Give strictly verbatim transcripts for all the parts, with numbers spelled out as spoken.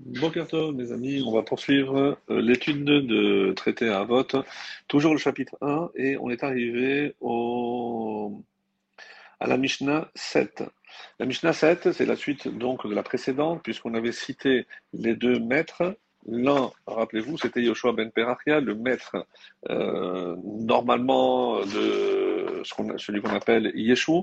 Bonjour mes amis, on va poursuivre l'étude de Traité Avot, toujours le chapitre un, et on est arrivé au, à la Mishnah sept. La Mishnah sept, c'est la suite donc de la précédente, puisqu'on avait cité les deux maîtres. L'un, rappelez-vous, c'était Yoshua ben Perachia, le maître euh, normalement de ce qu'on, celui qu'on appelle Yeshua,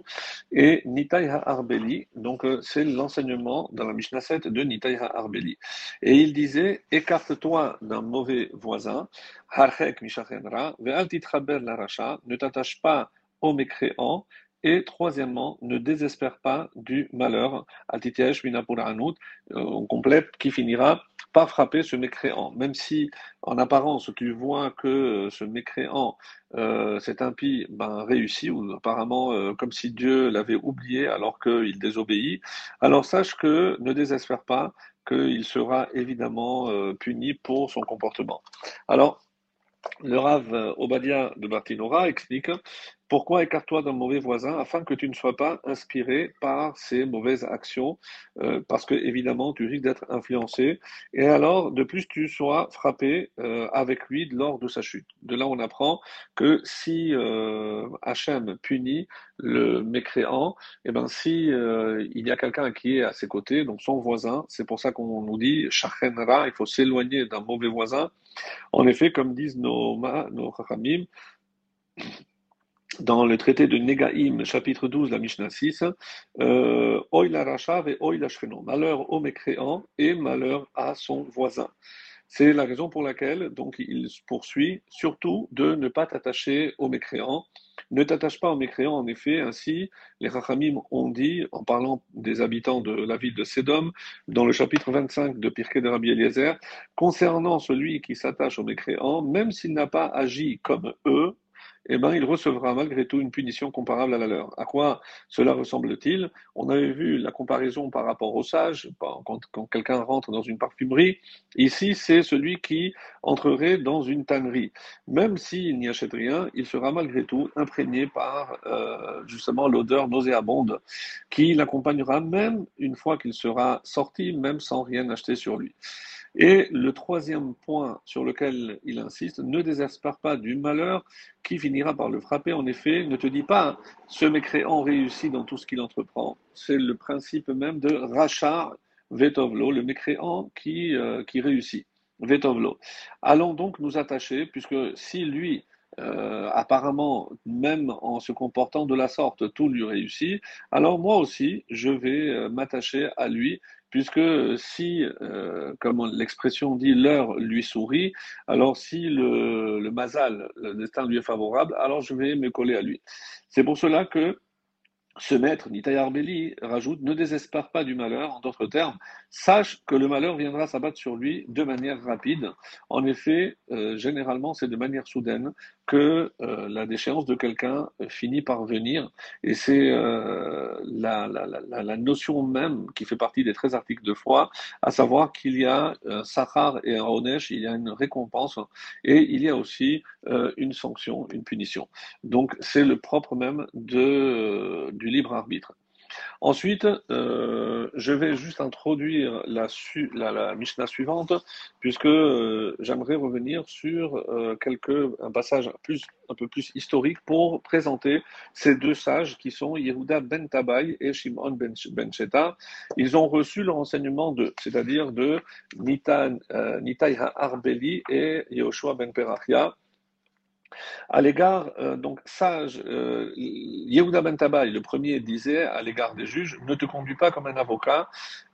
et Nitaï HaArbeli, donc euh, c'est l'enseignement dans la Mishnah sept de Nitaï HaArbeli. Et il disait « Écarte-toi d'un mauvais voisin, harchek mishachenra, ve'al titraber la racha, ne t'attache pas au mécréant, et troisièmement, ne désespère pas du malheur, atitesh minapura anut, on complète, qui finira par frapper ce mécréant. Même si, en apparence, tu vois que ce mécréant, euh, cet impie, ben, réussit, ou apparemment, euh, comme si Dieu l'avait oublié alors qu'il désobéit, alors sache que ne désespère pas, qu'il sera évidemment euh, puni pour son comportement. Alors, le Rav Obadia de Bartinora explique pourquoi écarte-toi d'un mauvais voisin afin que tu ne sois pas inspiré par ses mauvaises actions, euh, parce que évidemment tu risques d'être influencé, et alors de plus tu seras frappé euh, avec lui lors de sa chute. De là on apprend que si euh, Hachem punit le mécréant, et ben si euh, il y a quelqu'un qui est à ses côtés, donc son voisin, c'est pour ça qu'on nous dit shachen ra, il faut s'éloigner d'un mauvais voisin. En effet, comme disent nos nos chachamim, dans le traité de Negaïm, chapitre douze, la Mishnah six, euh, « Oy la rachav et oy la shveno » malheur au mécréant et malheur à son voisin. C'est la raison pour laquelle donc, il poursuit surtout de ne pas t'attacher au mécréant. Ne t'attache pas aux mécréants, en effet, ainsi les Chachamim ont dit, en parlant des habitants de la ville de Sedom, dans le chapitre vingt-cinq de Pirkei de Rabbi Eliezer, concernant celui qui s'attache aux mécréants, même s'il n'a pas agi comme eux, eh ben, il recevra malgré tout une punition comparable à la leur. À quoi cela ressemble-t-il? On avait vu la comparaison par rapport aux sages, quand, quand quelqu'un rentre dans une parfumerie. Ici, c'est celui qui entrerait dans une tannerie. Même s'il n'y achète rien, il sera malgré tout imprégné par euh, justement l'odeur nauséabonde qui l'accompagnera même une fois qu'il sera sorti, même sans rien acheter sur lui. Et le troisième point sur lequel il insiste, ne désespère pas du malheur qui finira par le frapper. En effet, ne te dis pas, ce mécréant réussit dans tout ce qu'il entreprend. C'est le principe même de Rachar Vetovlo, le mécréant qui, euh, qui réussit. Vetovlo. Allons donc nous attacher, puisque si lui, Euh, apparemment, même en se comportant de la sorte, tout lui réussit, alors moi aussi, je vais euh, m'attacher à lui, puisque si, euh, comme l'expression dit, l'heure lui sourit, alors si le, le mazal, le destin lui est favorable, alors je vais me coller à lui. C'est pour cela que ce maître, Nitaï HaArbeli, rajoute « Ne désespère pas du malheur », en d'autres termes, sache que le malheur viendra s'abattre sur lui de manière rapide. En effet, euh, généralement, c'est de manière soudaine que euh, la déchéance de quelqu'un finit par venir, et c'est euh, la, la, la, la notion même qui fait partie des treize articles de foi, à savoir qu'il y a un sahar et un onesh, il y a une récompense, et il y a aussi euh, une sanction, une punition. Donc, c'est le propre même de... de du libre arbitre. Ensuite, euh, je vais juste introduire la, su- la, la Mishnah suivante, puisque euh, j'aimerais revenir sur euh, quelques, un passage plus, un peu plus historique pour présenter ces deux sages qui sont Yehuda ben Tabai et Shimon ben, ben Shatah. Ils ont reçu leur enseignement de, c'est-à-dire de Nitaï euh, HaArbeli et Yehoshua ben Perachia. À l'égard, euh, donc, sage, euh, Yehuda ben Tabai, le premier, disait à l'égard des juges, ne te conduis pas comme un avocat.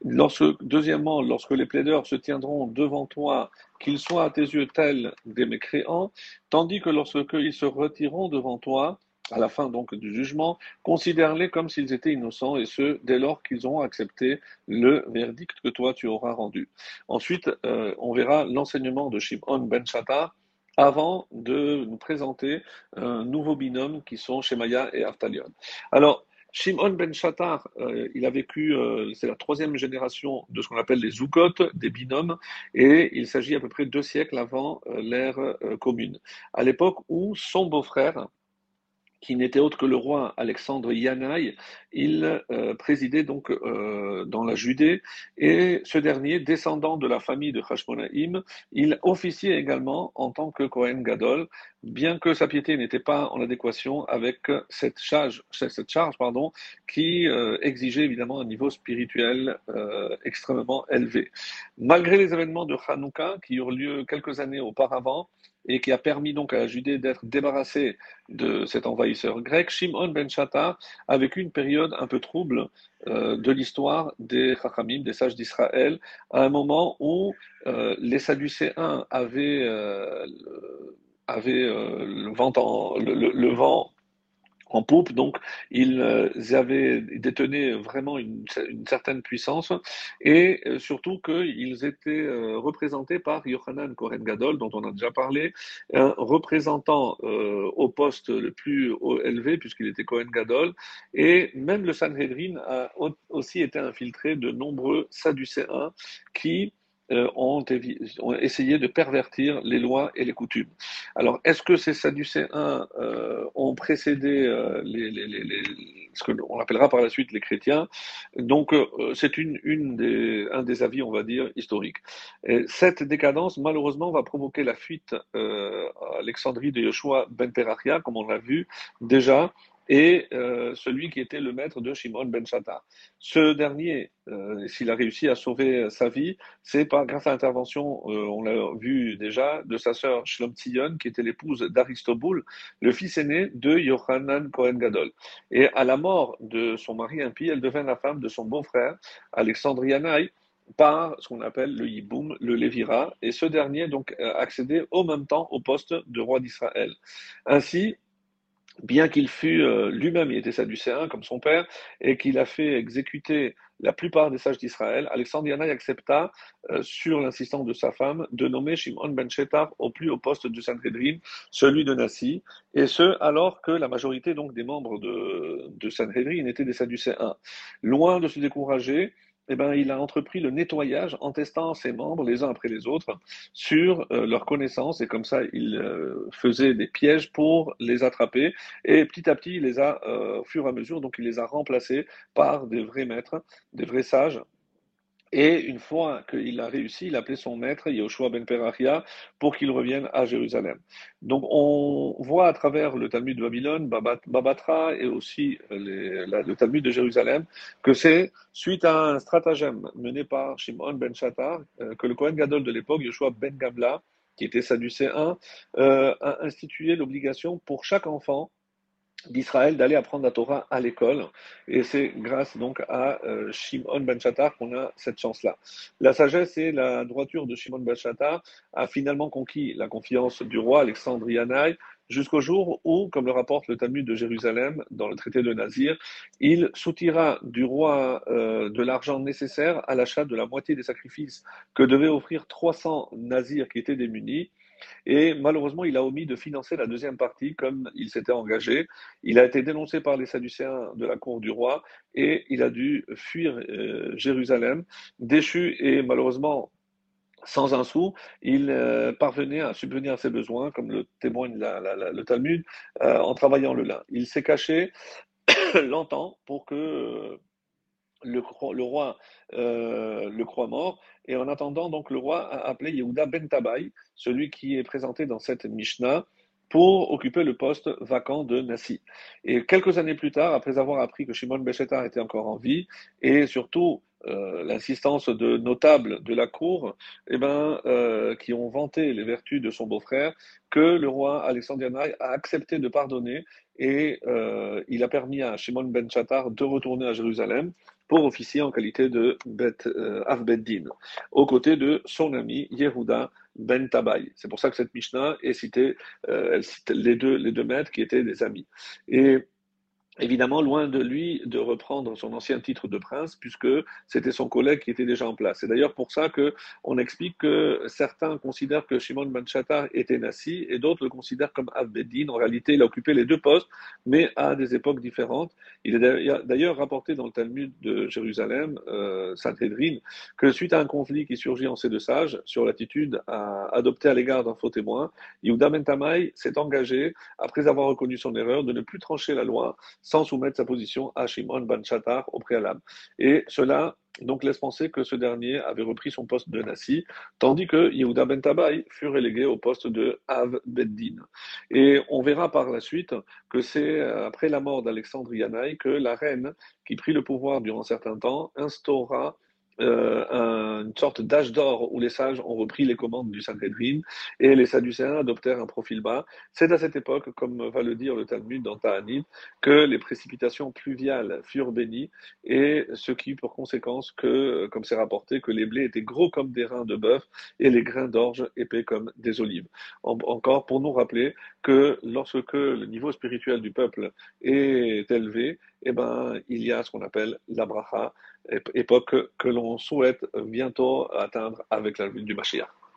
Lorsque, deuxièmement, lorsque les plaideurs se tiendront devant toi, qu'ils soient à tes yeux tels des mécréants, tandis que lorsqu'ils se retireront devant toi, à la fin donc du jugement, considère-les comme s'ils étaient innocents, et ce, dès lors qu'ils ont accepté le verdict que toi tu auras rendu. Ensuite, euh, on verra l'enseignement de Shimon ben Shatah, avant de nous présenter un nouveau binôme qui sont Shemaya et Aftalion. Alors, Shimon ben Shatah, euh, il a vécu, euh, c'est la troisième génération de ce qu'on appelle les Zoukot, des binômes, et il s'agit à peu près deux siècles avant euh, l'ère euh, commune, à l'époque où son beau-frère, qui n'était autre que le roi Alexandre Yanaï. Il euh, présidait donc euh, dans la Judée, et ce dernier, descendant de la famille de Hashmonaim, il officiait également en tant que Kohen Gadol, bien que sa piété n'était pas en adéquation avec cette charge, cette charge pardon, qui euh, exigeait évidemment un niveau spirituel euh, extrêmement élevé. Malgré les événements de Hanoukka qui eurent lieu quelques années auparavant, et qui a permis donc à la Judée d'être débarrassée de cet envahisseur grec, Shimon ben Shatah a vécu une période un peu trouble euh, de l'histoire des Chachamim, des sages d'Israël, à un moment où euh, les Sadducéens avaient, euh, avaient euh, le vent en, le, le, le vent en poupe, donc ils avaient détenaient vraiment une, une certaine puissance, et surtout qu'ils étaient représentés par Yohanan Kohen Gadol, dont on a déjà parlé, un représentant euh, au poste le plus élevé, puisqu'il était Kohen Gadol, et même le Sanhedrin a aussi été infiltré de nombreux Sadducéens qui Ont, ont essayé de pervertir les lois et les coutumes. Alors, est-ce que ces Sadducéens euh, ont précédé euh, les, les, les, les, ce qu'on appellera par la suite les chrétiens? Donc, euh, c'est une, une des, un des avis, on va dire, historiques. Et cette décadence, malheureusement, va provoquer la fuite euh, à Alexandrie de Yoshua ben Perachia, comme on l'a vu déjà, et euh, celui qui était le maître de Shimon ben Shatah. Ce dernier, euh, s'il a réussi à sauver sa vie, c'est par grâce à l'intervention, euh, on l'a vu déjà, de sa sœur Shlom Tzion, qui était l'épouse d'Aristoboul, le fils aîné de Yohanan Kohen Gadol. Et à la mort de son mari impie, elle devint la femme de son beau-frère, Alexandre Yanaï, par ce qu'on appelle le Yiboum, le Lévira, et ce dernier donc accédait au même temps au poste de roi d'Israël. Ainsi, bien qu'il fût euh, lui-même, il était sadducéen comme son père, et qu'il a fait exécuter la plupart des sages d'Israël, Alexandre Yanaï accepta, euh, sur l'insistance de sa femme, de nommer Shimon ben Shatah au plus haut poste du Sanhedrin, celui de Nassi, et ce alors que la majorité donc des membres de, de Sanhedrin étaient des sadducéens. Loin de se décourager, eh ben, il a entrepris le nettoyage en testant ses membres les uns après les autres sur euh, leurs connaissances, et comme ça il euh, faisait des pièges pour les attraper, et petit à petit il les a, euh, au fur et à mesure, donc il les a remplacés par des vrais maîtres, des vrais sages. Et une fois qu'il a réussi, il a appelé son maître, Yehoshua ben Perachia, pour qu'il revienne à Jérusalem. Donc on voit à travers le Talmud de Babylone, Babatra et aussi les, la, le Talmud de Jérusalem, que c'est suite à un stratagème mené par Shimon ben Shatah euh, que le Kohen Gadol de l'époque, Yoshua ben Gamla, qui était sadducéen, euh, a institué l'obligation pour chaque enfant d'Israël d'aller apprendre la Torah à l'école, et c'est grâce donc à euh, Shimon ben Shatah qu'on a cette chance-là. La sagesse et la droiture de Shimon ben Shatah a finalement conquis la confiance du roi Alexandre Yanaï, jusqu'au jour où, comme le rapporte le Talmud de Jérusalem dans le traité de Nazirs, il soutira du roi euh, de l'argent nécessaire à l'achat de la moitié des sacrifices que devaient offrir trois cents Nazirs qui étaient démunis. Et malheureusement, il a omis de financer la deuxième partie comme il s'était engagé. Il a été dénoncé par les Sadducéens de la cour du roi, et il a dû fuir euh, Jérusalem. Déchu et malheureusement sans un sou, il euh, parvenait à subvenir à ses besoins, comme le témoigne la, la, la, le Talmud, euh, en travaillant le lin. Il s'est caché longtemps pour que euh, le, le roi euh, le croie mort. Et en attendant, donc, le roi a appelé Yehuda ben Tabai, celui qui est présenté dans cette Mishnah, pour occuper le poste vacant de Nassi. Et quelques années plus tard, après avoir appris que Shimon ben Shatah était encore en vie, et surtout euh, l'insistance de notables de la cour, eh ben, euh, qui ont vanté les vertus de son beau-frère, que le roi Alexandre Yanaï a accepté de pardonner, et euh, il a permis à Shimon ben Shatah de retourner à Jérusalem pour officier en qualité de Beth, euh, Av Beth Din, aux côtés de son ami Yehuda ben Tabai. C'est pour ça que cette Mishnah est citée, euh, elle cite les deux, les deux maîtres qui étaient des amis. Et évidemment loin de lui de reprendre son ancien titre de prince, puisque c'était son collègue qui était déjà en place. C'est d'ailleurs pour ça qu'on explique que certains considèrent que Shimon ben Shatah était Nassi, et d'autres le considèrent comme Av Beth Din. En réalité, il a occupé les deux postes, mais à des époques différentes. Il est d'ailleurs rapporté dans le Talmud de Jérusalem, euh, Sanhedrin, que suite à un conflit qui surgit en ces deux sages, sur l'attitude adoptée à, à l'égard d'un faux témoin, Yehuda ben Tabai s'est engagé, après avoir reconnu son erreur, de ne plus trancher la loi sans soumettre sa position à Shimon ben Shatah au préalable. Et cela donc laisse penser que ce dernier avait repris son poste de Nassi, tandis que Yehuda ben Tabai fut relégué au poste de Av Beth Din. Et on verra par la suite que c'est après la mort d'Alexandre Yanaï que la reine, qui prit le pouvoir durant un certain temps, instaura Euh, une sorte d'âge d'or où les sages ont repris les commandes du Sanhedrin et les Sadducéens adoptèrent un profil bas. C'est à cette époque, comme va le dire le Talmud dans Ta'anit, que les précipitations pluviales furent bénies, et ce qui pour conséquence que, comme c'est rapporté, que les blés étaient gros comme des reins de bœuf et les grains d'orge épais comme des olives. En, encore pour nous rappeler que lorsque le niveau spirituel du peuple est élevé, eh ben, il y a ce qu'on appelle la bracha, époque que l'on souhaite bientôt atteindre avec la venue du Machia.